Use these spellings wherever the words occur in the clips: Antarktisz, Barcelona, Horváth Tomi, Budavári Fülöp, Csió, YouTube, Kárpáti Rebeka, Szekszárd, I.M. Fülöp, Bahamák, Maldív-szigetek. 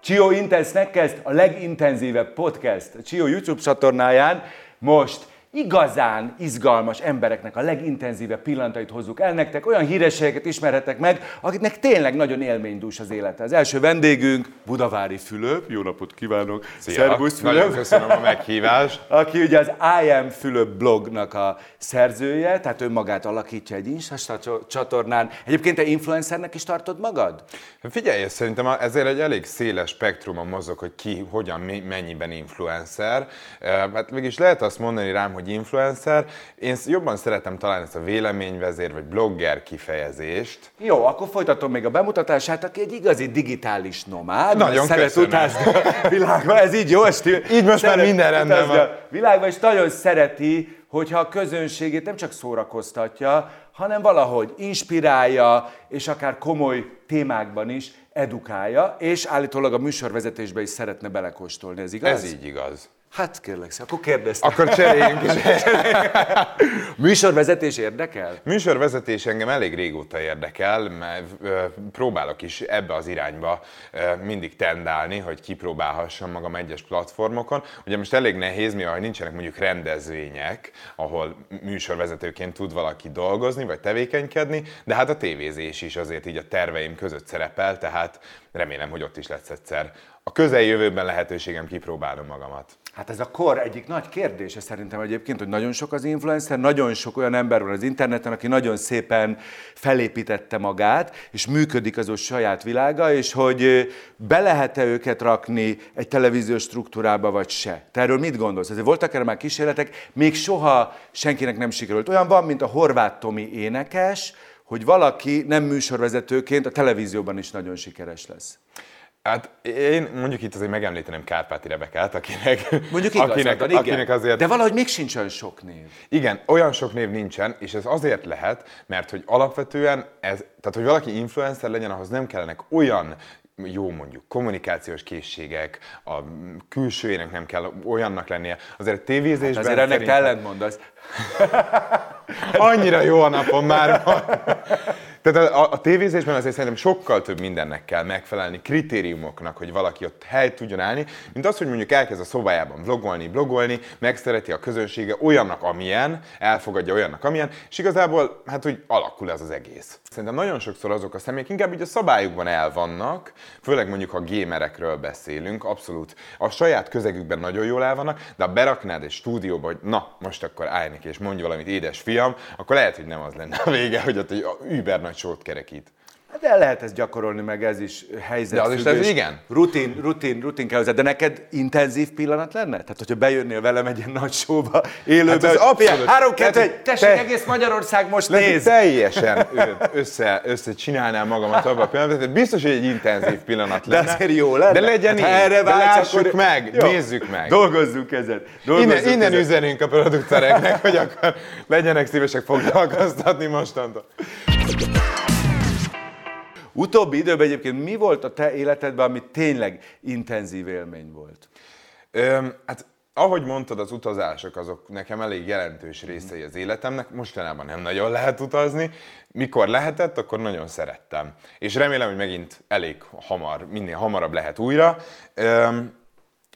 Csió Intense kezd, a legintenzívebb podcast a Csió YouTube csatornáján. Most igazán izgalmas embereknek a legintenzívebb pillanatait hozzuk el nektek, olyan hírességeket ismerhetek meg, akiknek tényleg nagyon élménydús az élete. Az első vendégünk Budavári Fülöp, jó napot kívánok! Szia! Szervusz, Fülöp! Nagyon köszönöm a meghívást! Aki ugye az I.M. Fülöp blognak a szerzője, tehát ő magát alakítja egy Insta csatornán. Egyébként te influencernek is tartod magad? Figyelj, szerintem ezért egy elég széles spektrumon mozog, hogy ki, hogyan, mennyiben influencer. Hát mégis lehet azt mondani rám, hogy influencer. Én jobban szeretem találni ezt a véleményvezér vagy blogger kifejezést. Jó, akkor folytatom még a bemutatását, aki egy igazi digitális nomád. Nagyon szeret utazni a világban, ez így jó esti. Így most már minden rendben van. A világban is nagyon szereti, hogyha a közönségét nem csak szórakoztatja, hanem valahogy inspirálja, és akár komoly témákban is edukálja, és állítólag a műsorvezetésbe is szeretne belekóstolni, ez igaz? Ez így igaz. Hát kérlek szépen, akkor kérdeztem. Akkor cseréljünk is. Műsorvezetés érdekel? Műsorvezetés engem elég régóta érdekel, mert próbálok is ebbe az irányba mindig tendálni, hogy kipróbálhassam magam egyes platformokon. Ugye most elég nehéz, mivel nincsenek mondjuk rendezvények, ahol műsorvezetőként tud valaki dolgozni vagy tevékenykedni, de hát a tévézés is azért így a terveim között szerepel, tehát remélem, hogy ott is lesz egyszer a közeljövőben lehetőségem kipróbálnom magamat. Hát ez a kor egyik nagy kérdése szerintem egyébként, hogy nagyon sok az influencer, nagyon sok olyan ember van az interneten, aki nagyon szépen felépítette magát, és működik az ő saját világa, és hogy be lehet-e őket rakni egy televíziós struktúrába, vagy se. Te erről mit gondolsz? Ezért voltak erre már kísérletek, még soha senkinek nem sikerült. Olyan van, mint a Horváth Tomi énekes, hogy valaki nem műsorvezetőként a televízióban is nagyon sikeres lesz. Hát én mondjuk itt azért megemlíteném Kárpáti Rebekát, akinek azért... De valahogy még sincs olyan sok név. Igen, olyan sok név nincsen, és ez azért lehet, mert hogy alapvetően tehát hogy valaki influencer legyen, ahhoz nem kellenek olyan jó mondjuk kommunikációs készségek, a külsőjének nem kell olyannak lennie. Azért a tévézésben... Hát azért ennek te ellentmondasz. Annyira jó a napom már van. Tehát a tévézésben azért szerintem sokkal több mindennek kell megfelelni, kritériumoknak, hogy valaki ott helyt tudjon állni, mint az, hogy mondjuk elkezd a szobájában blogolni, megszereti a közönsége olyannak, amilyen, elfogadja olyannak, amilyen, és igazából hát, hogy alakul ez az egész. Szerintem nagyon sokszor azok a személyek inkább így a szabályukban elvannak, főleg mondjuk ha gémerekről beszélünk, abszolút a saját közegükben nagyon jól elvannak, de ha beraknád egy stúdióba, hogy na, most akkor állj neki és mondj valamit, édes fiam, akkor lehet, hogy nem az lenne a vége, hogy ott egy über nagy sót kerekít. De lehet ezt gyakorolni, meg ez is helyzetfüggés. De az is, igen. Rutin kell hozzá. De neked intenzív pillanat lenne? Tehát, hogyha bejönnél velem egy ilyen nagy showba, élőben, hát abszolút. 3-2-1, tessék, egész Magyarország most néz! Teljesen összecsinálnám magamat abban a pillanatban. Tehát biztos, hogy egy intenzív pillanat lenne. De azért jó lenne. De legyen így, hát, de lássuk meg, jó. Nézzük meg. Dolgozzunk ezen. Innen üzenünk a producereknek, hogy akkor legyenek szívesek foglalkoztatni mostantól. Utóbbi időben egyébként mi volt a te életedben, ami tényleg intenzív élmény volt? Hát ahogy mondtad, az utazások azok nekem elég jelentős részei az életemnek. Mostanában nem nagyon lehet utazni. Mikor lehetett, akkor nagyon szerettem. És remélem, hogy megint elég hamar, minél hamarabb lehet újra.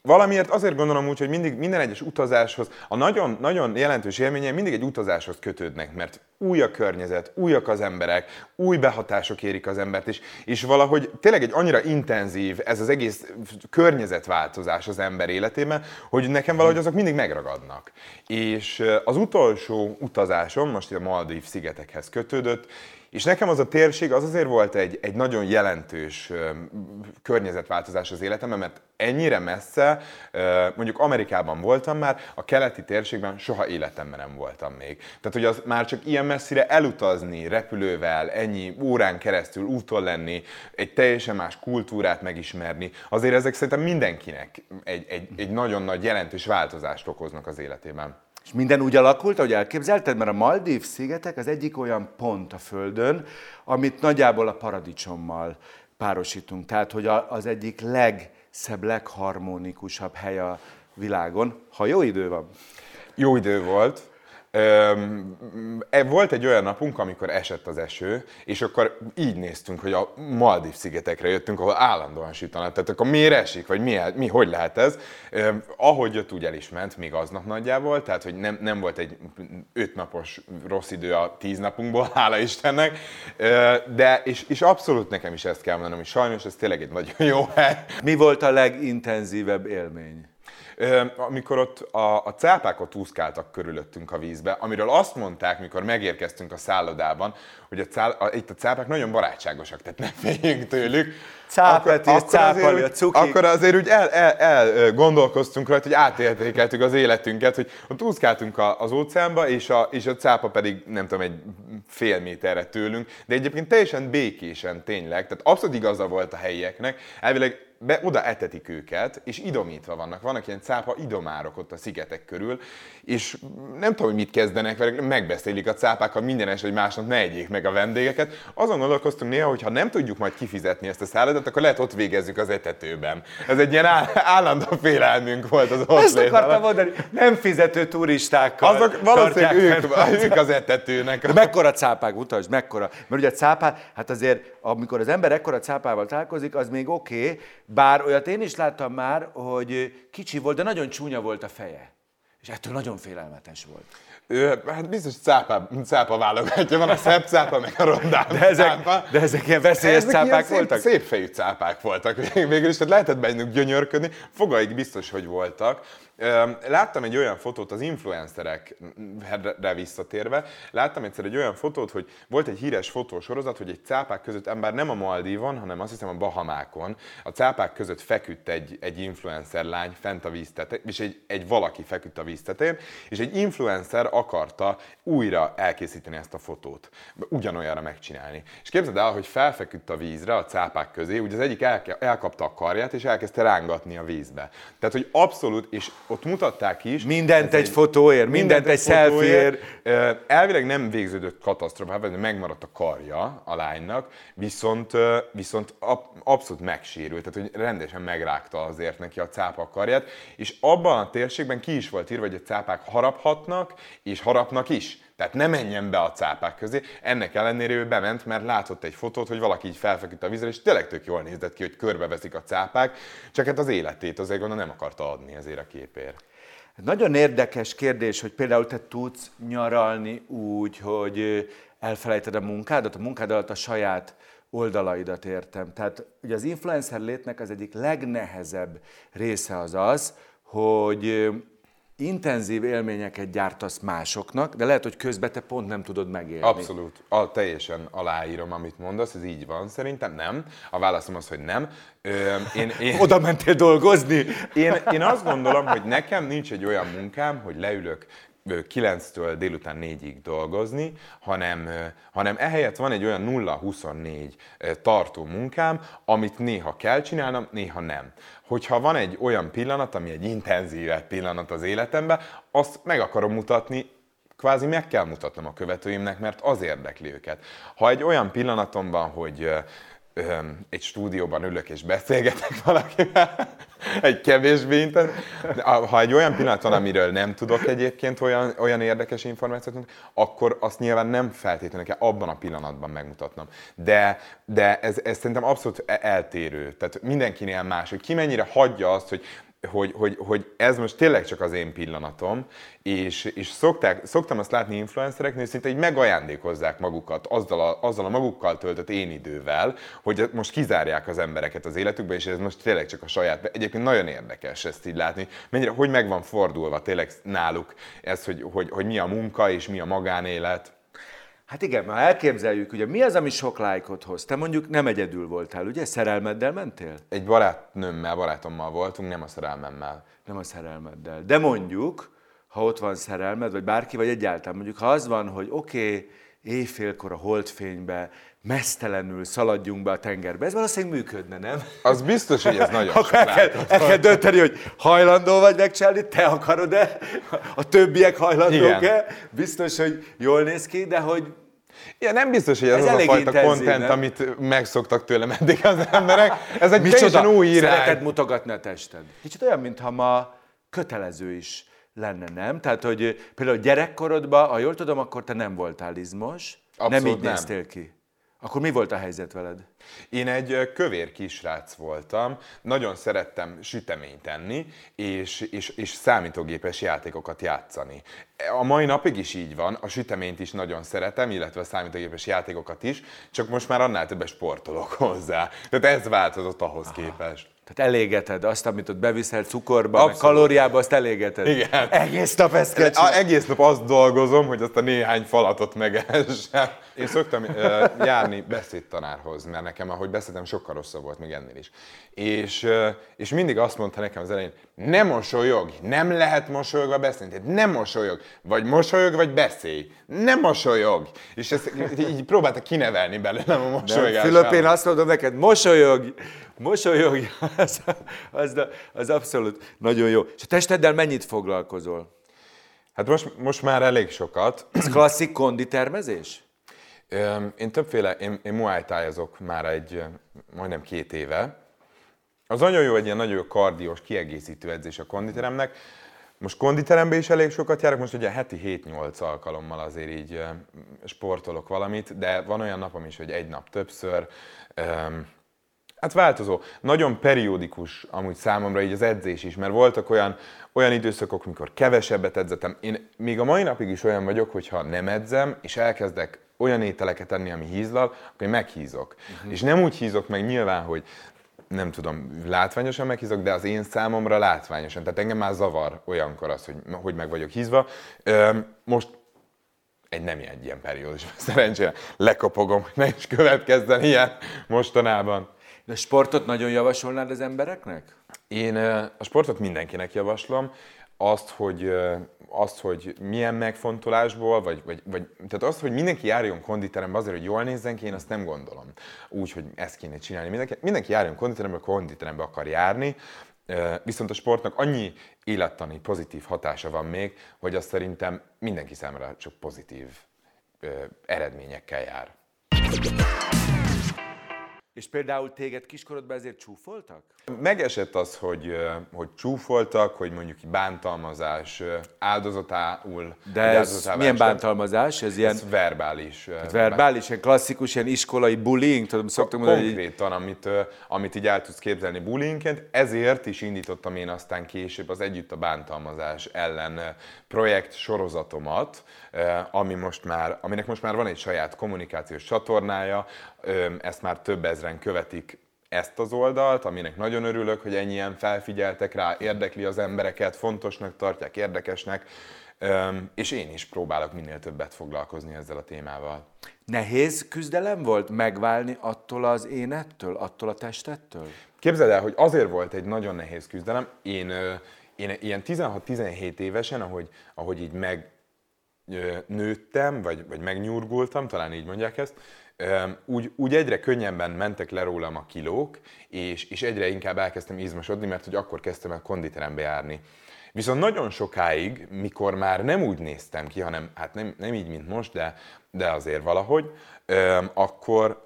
Valamiért azért gondolom úgy, hogy mindig minden egyes utazáshoz, a nagyon jelentős élményeim mindig egy utazáshoz kötődnek, mert új a környezet, újak az emberek, új behatások érik az embert is, és valahogy tényleg egy annyira intenzív ez az egész környezetváltozás az ember életében, hogy nekem valahogy azok mindig megragadnak. És az utolsó utazásom most a Maldív-szigetekhez kötődött, és nekem az a térség az azért volt egy nagyon jelentős környezetváltozás az életemben, mert ennyire messze, mondjuk Amerikában voltam már, a keleti térségben soha életemben nem voltam még. Tehát, hogy az már csak ilyen messzire elutazni, repülővel, ennyi órán keresztül úton lenni, egy teljesen más kultúrát megismerni, azért ezek szerintem mindenkinek egy nagyon nagy jelentős változást okoznak az életében. És minden úgy alakult, ahogy elképzelted, mert a Maldív-szigetek az egyik olyan pont a Földön, amit nagyjából a paradicsommal párosítunk. Tehát, hogy az egyik legszebb, legharmonikusabb hely a világon, ha jó idő van. Jó idő volt. Volt egy olyan napunk, amikor esett az eső, és akkor így néztünk, hogy a Maldív-szigetekre jöttünk, ahol állandóan sütanak. Tehát akkor miért esik, vagy mi, hogy lehet ez? Ahogy jött, úgy el is ment, még aznap nagyjából, tehát hogy nem volt egy 5 napos rossz idő a 10 napunkból, hála Istennek. És abszolút nekem is ezt kell mondanom, hogy sajnos ez tényleg egy nagyon jó hely. Mi volt a legintenzívebb élmény? Amikor ott a cápák ott úszkáltak körülöttünk a vízbe, amiről azt mondták, mikor megérkeztünk a szállodában, hogy itt a cápák nagyon barátságosak, tehát nem féljünk tőlük. Cápeti, cápali, a cuki. Akkor azért úgy elgondolkoztunk rajta, hogy átértékeltük az életünket, hogy ott úszkáltunk az óceánba, és a cápa pedig nem tudom, egy fél méterre tőlünk, de egyébként teljesen békésen tényleg, tehát abszolút igaza volt a helyieknek, elvileg oda etetik őket, és idomítva vannak. Vannak ilyen cápa idomárok ott a szigetek körül, és nem tudom, hogy mit kezdenek velük, megbeszélik a cápákkal minden eset, hogy másnap ne egyék meg a vendégeket. Azon gondolkoztunk néha, hogy ha nem tudjuk majd kifizetni ezt a szállodat, akkor lehet ott végezzük az etetőben. Ez egy ilyen állandó félelmünk volt az ott. Ezt akartam mondani, nem fizető turistákkal. Azok valószínűleg ők az etetőnek. De mekkora cápák, utasd, mekkora. Mert ugye a cápák, hát azért, amikor az ember ekkora cápával találkozik, az még oké, bár olyat én is láttam már, hogy kicsi volt, de nagyon csúnya volt a feje. És ettől nagyon félelmetes volt. Hát biztos cápa válogatja, van a szebb cápa, meg a rondám cápa. De ezek ilyen veszélyes cápák voltak? Szép fejű cápák voltak végül is, tehát lehetett bennük gyönyörködni, fogaik biztos, hogy voltak. Láttam egy olyan fotót, az influencerekre visszatérve, láttam egyszer egy olyan fotót, hogy volt egy híres fotósorozat, hogy egy cápák között, ember nem a Maldívon, hanem azt hiszem a Bahamákon, a cápák között feküdt egy influencer lány fent a víztetén, és egy valaki feküdt a víztetén, és egy influencer akarta újra elkészíteni ezt a fotót, ugyanolyanra megcsinálni. És képzeld el, hogy felfeküdt a vízre a cápák közé, ugye az egyik elkapta a karját, és elkezdte rángatni a vízbe. Tehát, hogy abszolút, és ott mutatták is. Mindent egy fotóért, mindent egy selfieért. Elvileg nem végződött katasztrófával, de megmaradt a karja a lánynak, viszont abszolút megsérült, tehát hogy rendesen megrágta azért neki a cápa karját, és abban a térségben ki is volt írva, hogy a cápák haraphatnak, és harapnak is. Tehát ne menjen be a cápák közé. Ennek ellenére ő bement, mert látott egy fotót, hogy valaki így felfeküdt a vízre, és tényleg tök jól nézett ki, hogy körbeveszik a cápák, csak hát az életét azért gondolom nem akarta adni ezért a képért. Nagyon érdekes kérdés, hogy például te tudsz nyaralni úgy, hogy elfelejted a munkád alatt a saját oldalaidat értem. Tehát ugye az influencer létnek az egyik legnehezebb része az az, hogy intenzív élményeket gyártasz másoknak, de lehet, hogy közben te pont nem tudod megélni. Abszolút. Teljesen aláírom, amit mondasz, ez így van. Szerintem nem. A válaszom az, hogy nem. Oda mentél dolgozni? Én azt gondolom, hogy nekem nincs egy olyan munkám, hogy leülök 9-től délután 4-ig dolgozni, hanem ehelyett van egy olyan 0-24 tartó munkám, amit néha kell csinálnom, néha nem. Hogyha van egy olyan pillanat, ami egy intenzívebb pillanat az életemben, azt meg akarom mutatni, kvázi meg kell mutatnom a követőimnek, mert az érdekli őket. Ha egy olyan pillanatom van, hogy egy stúdióban ülök és beszélgetek valakivel, egy kevésbé intenzív. Ha egy olyan pillanat van, amiről nem tudok egyébként olyan érdekes információt, akkor azt nyilván nem feltétlenül kell abban a pillanatban megmutatnom. De ez szerintem abszolút eltérő. Tehát mindenkinél más, hogy ki mennyire hagyja azt, hogy ez most tényleg csak az én pillanatom, és szoktam azt látni influencereknél, hogy szinte így megajándékozzák magukat azzal a magukkal töltött én idővel, hogy most kizárják az embereket az életükbe, és ez most tényleg csak a saját. Egyébként nagyon érdekes ezt így látni, mennyire, hogy meg van fordulva tényleg náluk ez, hogy mi a munka és mi a magánélet. Hát igen, ha elképzeljük, ugye mi az, ami sok lájkot hoz? Te mondjuk nem egyedül voltál, ugye? Szerelmeddel mentél? Egy barátnőmmel, barátommal voltunk, nem a szerelmemmel. Nem a szerelmeddel. De mondjuk, ha ott van szerelmed, vagy bárki, vagy egyáltalán, mondjuk ha az van, hogy oké, éjfélkor a holdfénybe, mesztelenül szaladjunk be a tengerbe, ez valószínűleg működne, nem? Az biztos, hogy ez nagyon sok lájkot. El kell dönteni, hogy hajlandó vagy megcsinálni, te akarod-e? A többiek hajlandók-e? Biztos, hogy jól néz ki, de hogy Ja, nem biztos, hogy ez az a fajta content, amit megszoktak tőlem eddig az emberek. Ez egy teljesen új irány. Szereted mutogatni a tested. Kicsit olyan, mintha ma kötelező is lenne, nem? Tehát, hogy például gyerekkorodban, ha jól tudom, akkor te nem voltál izmos. Abszolút nem. Így néztél ki. Akkor mi volt a helyzet veled? Én egy kövér kisrác voltam, nagyon szerettem süteményt enni, és számítógépes játékokat játszani. A mai napig is így van, a süteményt is nagyon szeretem, illetve a számítógépes játékokat is, csak most már annál többet sportolok hozzá. Tehát ez változott ahhoz képest. Tehát elégeted azt, amit ott beviszel cukorba, kalóriába, azt elégeted. Igen. Egész nap ezt kell csinálni. Egész nap azt dolgozom, hogy azt a néhány falatot megessem. Én szoktam járni beszédtanárhoz, mert nekem, ahogy beszéltem, sokkal rosszabb volt még ennél is. És mindig azt mondta nekem az elején, ne mosolyog, nem lehet mosolyogva beszélni, tehát nem mosolyog, vagy beszélj, ne mosolyog. És ezt így próbálta kinevelni belőlem a mosolygását. Fülöp, én azt mondom neked, mosolyog, az abszolút nagyon jó. És a testeddel mennyit foglalkozol? Hát most már elég sokat. Ez klasszik konditermezés? Én többféle, én muay thai-azok már majdnem 2 éve. Az nagyon jó, egy ilyen nagyon jó kardiós kiegészítő edzés a konditeremnek. Most konditerembe is elég sokat járok, most ugye heti 7-8 alkalommal azért így sportolok valamit, de van olyan napom is, hogy egy nap többször. Hát változó. Nagyon periódikus amúgy számomra így az edzés is, mert voltak olyan időszakok, mikor kevesebbet edzettem. Én még a mai napig is olyan vagyok, hogyha nem edzem, és elkezdek olyan ételeket enni, ami hízlal, akkor én meghízok. És nem úgy hízok meg nyilván, hogy nem tudom, látványosan meghízok, de az én számomra látványosan. Tehát engem már zavar olyankor az, hogy meg vagyok hízva. Most nem ilyen periódus, szerencsére lekopogom, hogy ne is következzen ilyen mostanában. De sportot nagyon javasolnád az embereknek? Én a sportot mindenkinek javaslom. Azt, hogy milyen megfontolásból, vagy tehát azt, hogy mindenki járjon konditerembe azért, hogy jól nézzen ki, én azt nem gondolom. Úgy, hogy ezt kéne csinálni. Mindenki járjon konditerembe akar járni, viszont a sportnak annyi élettani pozitív hatása van még, hogy azt szerintem mindenki számára csak pozitív eredményekkel jár. És például téged kiskorodban ezért csúfoltak? Megesett az, hogy csúfoltak, hogy mondjuk bántalmazás, áldozatául. De ez milyen bántalmazás? Ez verbális. Verbális, ilyen klasszikus, ilyen iskolai bullying, tudom, szoktam mondani. Konkrétan, amit így el tudsz képzelni bullyingként, ezért is indítottam én aztán később az Együtt a bántalmazás ellen projekt sorozatomat, aminek most már van egy saját kommunikációs csatornája, ezt már több ezren követik ezt az oldalt, aminek nagyon örülök, hogy ennyien felfigyeltek rá, érdekli az embereket, fontosnak tartják, érdekesnek, és én is próbálok minél többet foglalkozni ezzel a témával. Nehéz küzdelem volt megválni attól az énettől, attól a testettől? Képzeld el, hogy azért volt egy nagyon nehéz küzdelem. Én ilyen 16-17 évesen, ahogy így megnőttem, vagy megnyúrgultam, talán így mondják ezt, úgy egyre könnyebben mentek le rólam a kilók, és egyre inkább elkezdtem izmosodni, mert hogy akkor kezdtem el konditerembe járni. Viszont nagyon sokáig, mikor már nem úgy néztem ki, hanem hát nem így, mint most, de azért valahogy,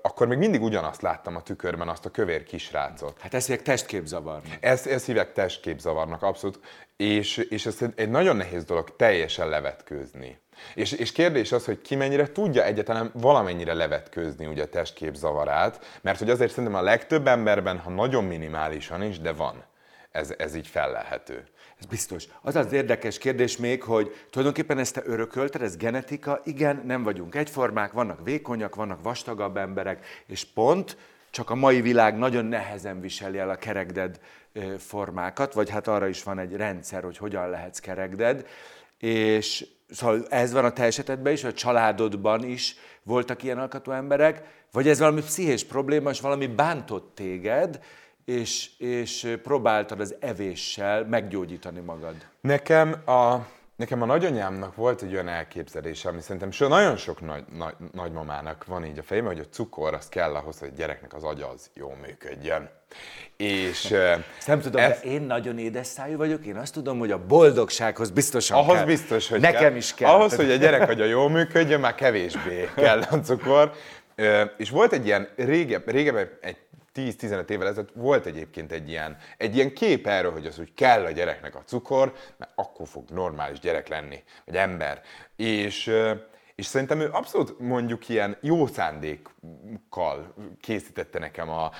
akkor még mindig ugyanazt láttam a tükörben, azt a kövér kisrácot. Hát ezt hívják testképzavarnak. Ezt hívják testképzavarnak, abszolút. És ez egy nagyon nehéz dolog teljesen levetkőzni. És kérdés az, hogy ki mennyire tudja egyáltalán valamennyire levetkőzni ugye a testképzavarát, mert hogy azért szerintem a legtöbb emberben, ha nagyon minimálisan is, de van. Ez így fellelhető. Ez biztos. Az az érdekes kérdés még, hogy tulajdonképpen ezt te örökölted, ez genetika, igen, nem vagyunk egyformák, vannak vékonyak, vannak vastagabb emberek, és pont csak a mai világ nagyon nehezen viseli el a kerekded formákat, vagy hát arra is van egy rendszer, hogy hogyan lehetsz kerekded, és szóval ez van a te esetedben is, a családodban is voltak ilyen alkatú emberek, vagy ez valami pszichés probléma, és valami bántott téged, és próbáltad az evéssel meggyógyítani magad? Nekem Nekem a nagyanyámnak volt egy olyan elképzelése, ami szerintem nagyon sok nagymamának van így a fejében, hogy a cukor az kell ahhoz, hogy a gyereknek az agya az jól működjön. És nem tudom, de én nagyon édesszájú vagyok, én azt tudom, hogy a boldogsághoz biztosan ahhoz kell. Biztos, hogy nekem kell. Is kell. Ahhoz, hogy a gyerek agya jól működjön, már kevésbé kell a cukor. És volt egy ilyen régebben, egy 10-15 évvel ezelőtt volt egyébként egy ilyen kép erről, hogy az úgy kell a gyereknek a cukor, mert akkor fog normális gyerek lenni, vagy ember. És szerintem ő abszolút mondjuk ilyen jó szándékkal készítette nekem a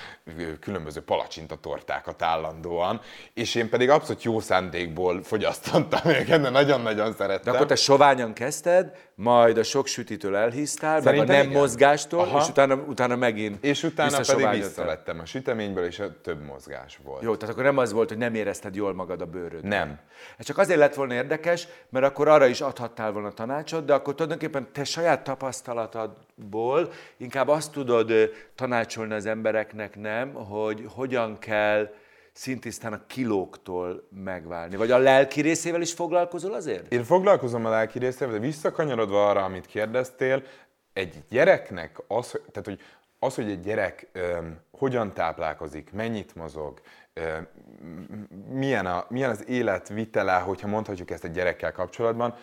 különböző palacsintatortákat állandóan, és én pedig abszolút jó szándékból fogyasztottam őket, de nagyon-nagyon szerettem. De akkor te soványan kezdted, majd a sok sütitől elhisztál, szerintem meg a nem mozgástól, aha. És utána megint. És utána pedig visszavettem a süteményből, és a több mozgás volt. Jó, tehát akkor nem az volt, hogy nem érezted jól magad a bőrödön. Nem. Ez csak azért lett volna érdekes, mert akkor arra is adhattál volna tanácsot, de akkor tulajdonképpen te saját tapasztalatodból inkább azt tudod tanácsolni az embereknek, nem, hogy hogyan kell szintisztán a kilóktól megválni. Vagy a lelki részével is foglalkozol azért? Én foglalkozom a lelki részével, de visszakanyarodva arra, amit kérdeztél, egy gyereknek az, tehát, hogy az, hogy egy gyerek hogyan táplálkozik, mennyit mozog, milyen az életvitele, hogyha mondhatjuk ezt egy gyerekkel kapcsolatban,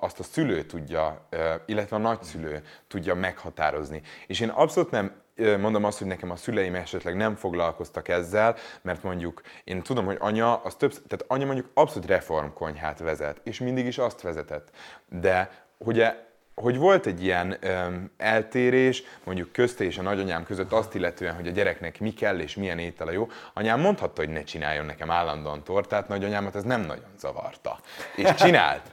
azt a szülő tudja, illetve a nagyszülő tudja meghatározni. És én abszolút nem mondom azt, hogy nekem a szüleim esetleg nem foglalkoztak ezzel, mert mondjuk én tudom, hogy anya mondjuk abszolút reformkonyhát vezet, és mindig is azt vezetett. De hogy volt egy ilyen eltérés, mondjuk közt és a nagyanyám között azt illetően, hogy a gyereknek mi kell és milyen étele jó, anyám mondhatta, hogy ne csináljon nekem állandóan tortát, nagyanyámat ez nem nagyon zavarta. És csinált.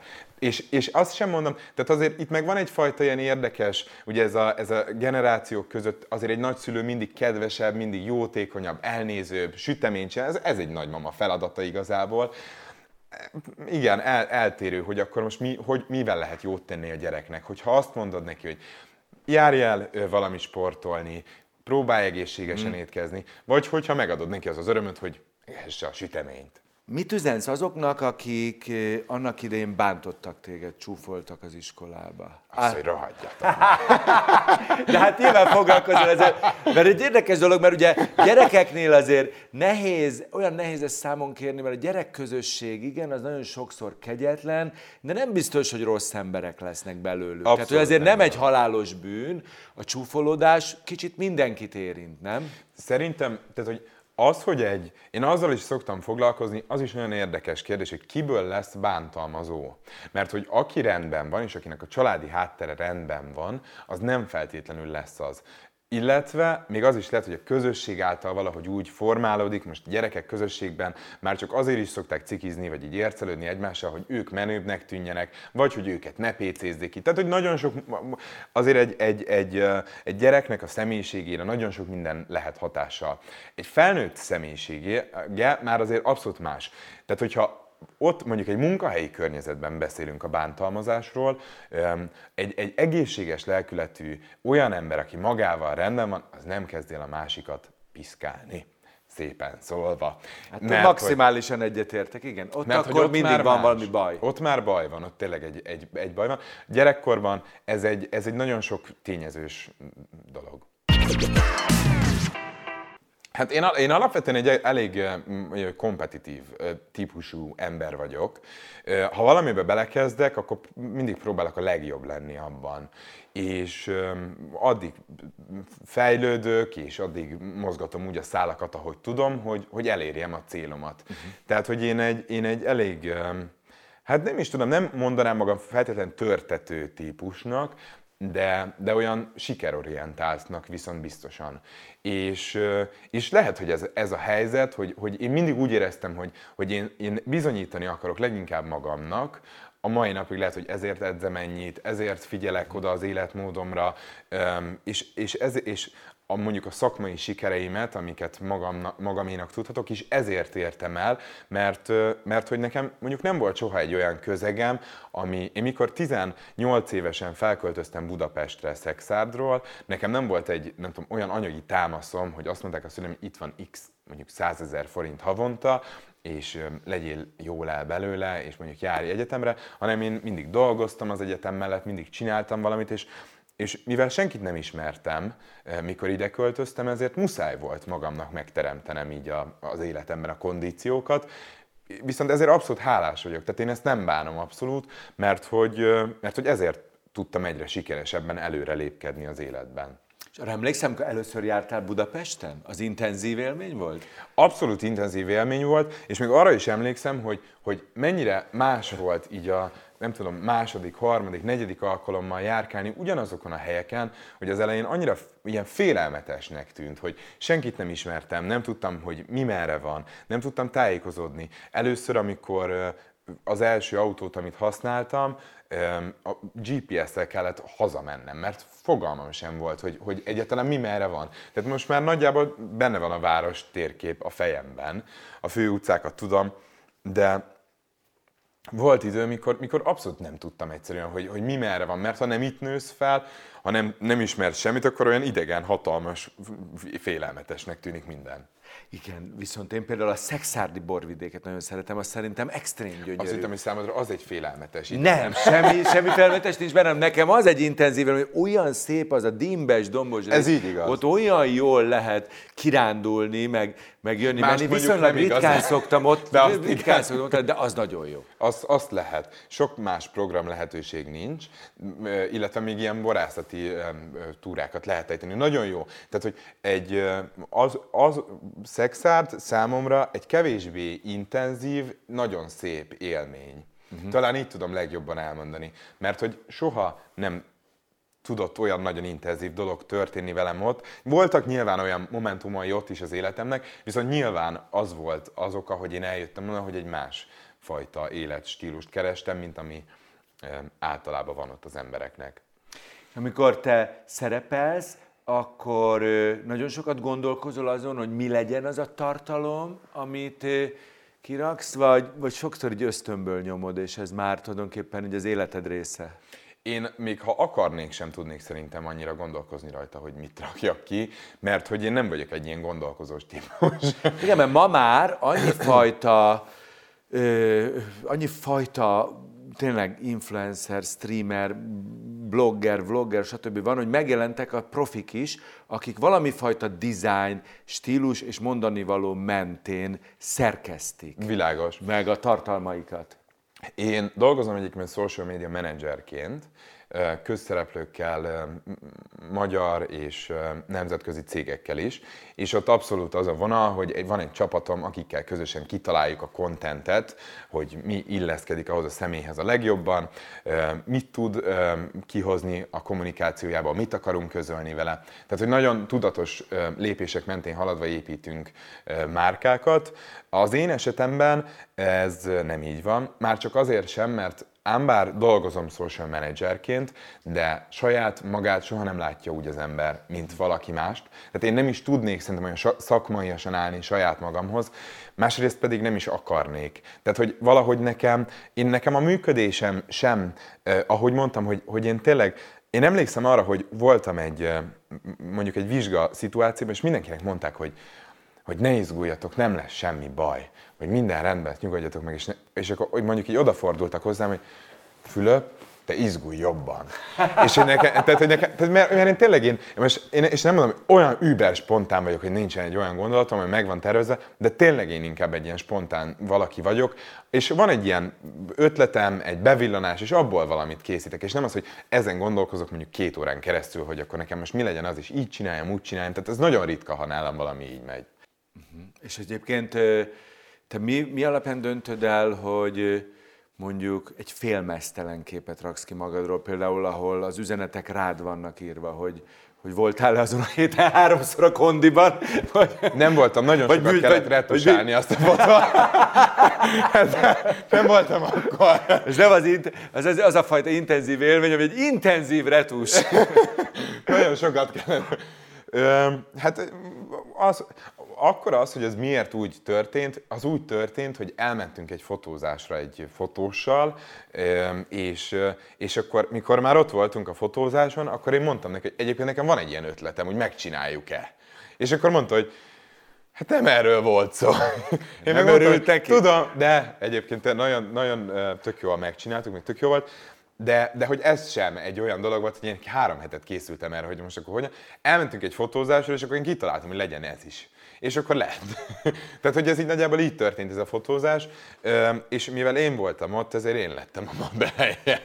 És azt sem mondom, tehát azért itt meg van egyfajta ilyen érdekes, ugye ez a generációk között azért egy nagyszülő mindig kedvesebb, mindig jótékonyabb, elnézőbb, süteményt csinál, ez egy nagymama feladata igazából. Igen, eltérő, hogy akkor most mivel lehet jót tenni a gyereknek, hogyha azt mondod neki, hogy járj el valami sportolni, próbálj egészségesen étkezni, vagy hogyha megadod neki az örömöt, hogy ehesse a süteményt. Mit üzensz azoknak, akik annak idején bántottak téged, csúfoltak az iskolába? Azt, hogy rohadjatok. De hát nyilván foglalkozol ezzel, mert egy érdekes dolog, mert ugye gyerekeknél azért olyan nehéz ezt számon kérni, mert a gyerekközösség, igen, az nagyon sokszor kegyetlen, de nem biztos, hogy rossz emberek lesznek belőlük. Abszolút. Tehát, hogy azért nem egy halálos bűn, a csúfolódás kicsit mindenkit érint, nem? Szerintem, tehát, hogy én azzal is szoktam foglalkozni, az is nagyon érdekes kérdés, hogy kiből lesz bántalmazó. Mert hogy aki rendben van, és akinek a családi háttere rendben van, az nem feltétlenül lesz az. Illetve még az is lehet, hogy a közösség által valahogy úgy formálódik, most gyerekek közösségben már csak azért is szokták cikizni, vagy így ércelődni egymással, hogy ők menőbbnek tűnjenek, vagy hogy őket ne pécézzék ki. Tehát, hogy nagyon sok, azért egy gyereknek a személyiségére nagyon sok minden lehet hatással. Egy felnőtt személyisége már azért abszolút más. Tehát, hogyha ott mondjuk egy munkahelyi környezetben beszélünk a bántalmazásról, egy egészséges lelkületű olyan ember, aki magával rendben van, az nem kezd el a másikat piszkálni. Szépen szólva. Hát mert, maximálisan egyetértek, igen. Ott akkor ott mindig van valami baj. Ott már baj van, ott tényleg egy baj van. Gyerekkorban ez egy nagyon sok tényezős dolog. Hát én alapvetően egy elég kompetitív típusú ember vagyok. Ha valamibe belekezdek, akkor mindig próbálok a legjobb lenni abban. És addig fejlődök, és addig mozgatom úgy a szálakat, ahogy tudom, hogy elérjem a célomat. Uh-huh. Tehát, hogy én egy elég, hát nem is tudom, nem mondanám magam feltétlenül törtető típusnak, de olyan sikerorientáltnak viszont biztosan. És lehet, hogy ez a helyzet, hogy én mindig úgy éreztem, hogy én bizonyítani akarok leginkább magamnak, a mai napig lehet, hogy ezért edzem ennyit, ezért figyelek oda az életmódomra, és mondjuk a szakmai sikereimet, amiket magaménak tudhatok, és ezért értem el, mert hogy nekem mondjuk nem volt soha egy olyan közegem, én mikor 18 évesen felköltöztem Budapestre, Szekszárdról, nekem nem volt egy olyan anyagi támaszom, hogy azt mondták a szüleim, itt van X mondjuk 100 000 forint havonta, és legyél jól el belőle, és mondjuk járj egyetemre, hanem én mindig dolgoztam az egyetem mellett, mindig csináltam valamit, és mivel senkit nem ismertem, mikor ide költöztem, ezért muszáj volt magamnak megteremtenem így az életemben a kondíciókat, viszont ezért abszolút hálás vagyok, tehát én ezt nem bánom abszolút, mert hogy ezért tudtam egyre sikeresebben előre lépkedni az életben. És arra emlékszem, amikor először jártál Budapesten? Az intenzív élmény volt? Abszolút intenzív élmény volt, és még arra is emlékszem, hogy mennyire más volt így a, nem tudom, második, harmadik, negyedik alkalommal járkálni ugyanazokon a helyeken, hogy az elején annyira ilyen félelmetesnek tűnt, hogy senkit nem ismertem, nem tudtam, hogy mi merre van, nem tudtam tájékozódni. Először, amikor az első autót, amit használtam, a GPS-tel kellett hazamennem, mert fogalmam sem volt, hogy egyáltalán mi merre van. Tehát most már nagyjából benne van a város térkép a fejemben, a fő utcákat tudom, de volt idő, mikor abszolút nem tudtam egyszerűen, hogy mi merre van, mert ha nem itt nősz fel, ha nem ismersz semmit, akkor olyan idegen, hatalmas, félelmetesnek tűnik minden. Igen, viszont én például a szekszárdi borvidéket nagyon szeretem, az szerintem extrém gyönyörű. Azt hittem, hogy számodra az egy félelmetes. Nem, semmi félelmetes nincs bennem. Nekem az egy intenzív, hogy olyan szép az a dímbes, dombos rész. Ez így igaz. Ott olyan jól lehet kirándulni, meg jönni, menni. Viszonylag ritkán szoktam ott, de az nagyon jó. Azt lehet. Sok más program lehetőség nincs, illetve még ilyen borászati túrákat lehet ejteni. Nagyon jó. Tehát, hogy Szekszárd számomra egy kevésbé intenzív, nagyon szép élmény. Talán így tudom legjobban elmondani, mert hogy soha nem tudott olyan nagyon intenzív dolog történni velem ott. Voltak nyilván olyan momentumai ott is az életemnek, viszont nyilván az volt az oka, hogy én eljöttem volna, hogy egy másfajta életstílust kerestem, mint ami általában van ott az embereknek. Amikor te szerepelsz, akkor nagyon sokat gondolkozol azon, hogy mi legyen az a tartalom, amit kiraksz, vagy sokszor így ösztönből nyomod, és ez már tulajdonképpen így az életed része? Én még ha akarnék, sem tudnék szerintem annyira gondolkozni rajta, hogy mit rakjak ki, mert hogy én nem vagyok egy ilyen gondolkozós típus. Igen, mert ma már annyi fajta tényleg influencer, streamer, blogger, vlogger, stb. Van, hogy megjelentek a profik is, akik valami fajta design, stílus és mondanivaló mentén szerkesztik. Világos. Meg a tartalmaikat. Én dolgozom egyébként social media menedzserként, közszereplőkkel, magyar és nemzetközi cégekkel is, és ott abszolút az a vonal, hogy van egy csapatom, akikkel közösen kitaláljuk a kontentet, hogy mi illeszkedik ahhoz a személyhez a legjobban, mit tud kihozni a kommunikációjába, mit akarunk közölni vele. Tehát, hogy nagyon tudatos lépések mentén haladva építünk márkákat. Az én esetemben ez nem így van, már csak azért sem, mert ám bár dolgozom social managerként, de saját magát soha nem látja úgy az ember, mint valaki mást. Tehát én nem is tudnék szerintem olyan szakmaiasan állni saját magamhoz, másrészt pedig nem is akarnék. Tehát, hogy valahogy nekem a működésem sem, ahogy mondtam, hogy én tényleg, én emlékszem arra, hogy voltam mondjuk egy vizsga szituációban, és mindenkinek mondták, hogy ne izguljatok, nem lesz semmi baj, hogy minden rendben, nyugodjatok meg, és akkor mondjuk így odafordultak hozzám, hogy Fülöp, te izgulj jobban. És mert én tényleg, és nem mondom, hogy olyan über spontán vagyok, hogy nincsen egy olyan gondolatom, hogy meg van tervezve, de tényleg én inkább egy ilyen spontán valaki vagyok, és van egy ilyen ötletem, egy bevillanás, és abból valamit készítek, és nem az, hogy ezen gondolkozok mondjuk 2 órán keresztül, hogy akkor nekem most mi legyen az, és így csináljam, úgy csináljam, tehát ez nagyon ritka, ha nálam valami így megy. És egyébként te mi alapján döntöd el, hogy mondjuk egy félmeztelen képet raksz ki magadról, például ahol az üzenetek rád vannak írva, hogy voltál-e azon a héten 3-szor a kondiban? Vagy, nem voltam, nagyon sokat kellett retusálni azt a fotót. Nem voltam akkor. És nem az a fajta intenzív élmény, ami egy intenzív retus. Nagyon sokat kellett. Hogy ez miért úgy történt, az úgy történt, hogy elmentünk egy fotózásra egy fotóssal, és akkor, mikor már ott voltunk a fotózáson, akkor én mondtam neki, hogy egyébként nekem van egy ilyen ötletem, hogy megcsináljuk-e. És akkor mondta, hogy Hát nem erről volt szó. Én nem örültek. Tudom, de egyébként nagyon, nagyon tök jól megcsináltuk, még tök jó volt. De hogy ez sem egy olyan dolog volt, hogy én 3 hetet készültem erre, hogy most akkor hogyan. Elmentünk egy fotózásra, és akkor én kitaláltam, hogy legyen ez is. És akkor lett. Tehát, hogy ez így nagyjából így történt ez a fotózás, és mivel én voltam ott, ezért én lettem a mabelje.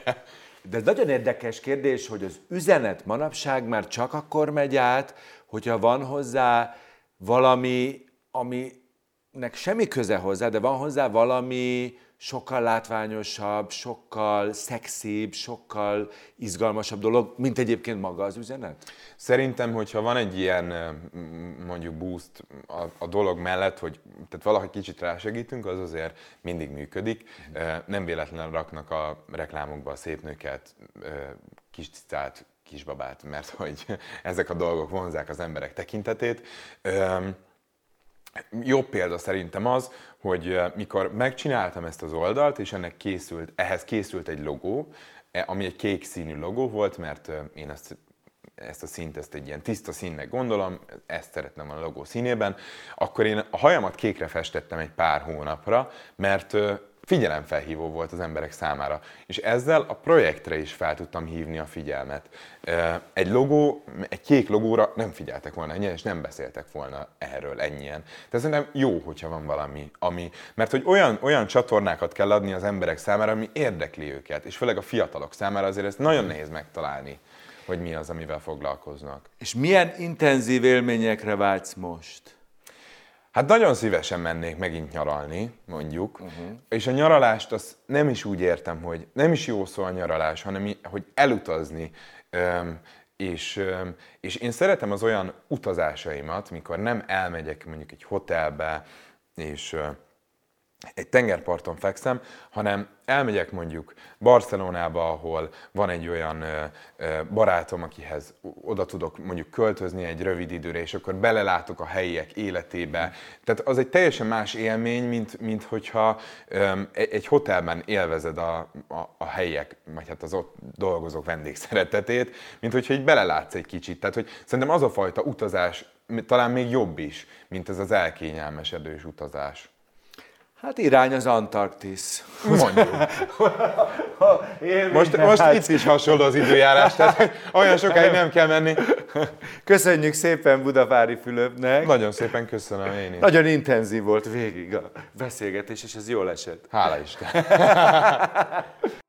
De ez nagyon érdekes kérdés, hogy az üzenet manapság már csak akkor megy át, hogyha van hozzá valami, aminek semmi köze hozzá, de van hozzá valami sokkal látványosabb, sokkal szexibb, sokkal izgalmasabb dolog, mint egyébként maga az üzenet? Szerintem, hogyha van egy ilyen mondjuk boost a dolog mellett, hogy tehát valahogy kicsit rásegítünk, az azért mindig működik. Nem véletlenül raknak a reklámokba a szép nőket, kis cicát, kisbabát, mert hogy ezek a dolgok vonzzák az emberek tekintetét. Jobb példa szerintem az, hogy mikor megcsináltam ezt az oldalt, és ehhez készült egy logó, ami egy kék színű logó volt, mert én ezt a színt, ezt egy ilyen tiszta színnek gondolom, ezt szeretném a logó színében, akkor én a hajamat kékre festettem egy pár hónapra, mert figyelemfelhívó volt az emberek számára. És ezzel a projektre is fel tudtam hívni a figyelmet. Egy kék logóra nem figyeltek volna ennyien, és nem beszéltek volna erről ennyien. Tehát szerintem jó, hogyha van valami, ami... Mert hogy olyan csatornákat kell adni az emberek számára, ami érdekli őket, és főleg a fiatalok számára azért ezt nagyon nehéz megtalálni, hogy mi az, amivel foglalkoznak. És milyen intenzív élményekre vágysz most? Hát nagyon szívesen mennék megint nyaralni, mondjuk, és a nyaralást azt nem is úgy értem, hogy nem is jó szó a nyaralás, hanem hogy elutazni, és én szeretem az olyan utazásaimat, mikor nem elmegyek mondjuk egy hotelbe, és egy tengerparton fekszem, hanem elmegyek mondjuk Barcelonába, ahol van egy olyan barátom, akihez oda tudok mondjuk költözni egy rövid időre, és akkor belelátok a helyiek életébe. Tehát az egy teljesen más élmény, mint hogyha egy hotelben élvezed a helyiek, vagy hát az ott dolgozók vendégszeretetét, mint hogyha így belelátsz egy kicsit. Tehát hogy szerintem az a fajta utazás talán még jobb is, mint ez az elkényelmesedős utazás. Hát irány az Antarktisz. Mondjuk. Most itt is hasonló az időjárás, tehát olyan sokáig nem kell menni. Köszönjük szépen Budavári Fülöpnek. Nagyon szépen köszönöm én is. Nagyon intenzív volt végig a beszélgetés, és ez jól esett. Hála Isten.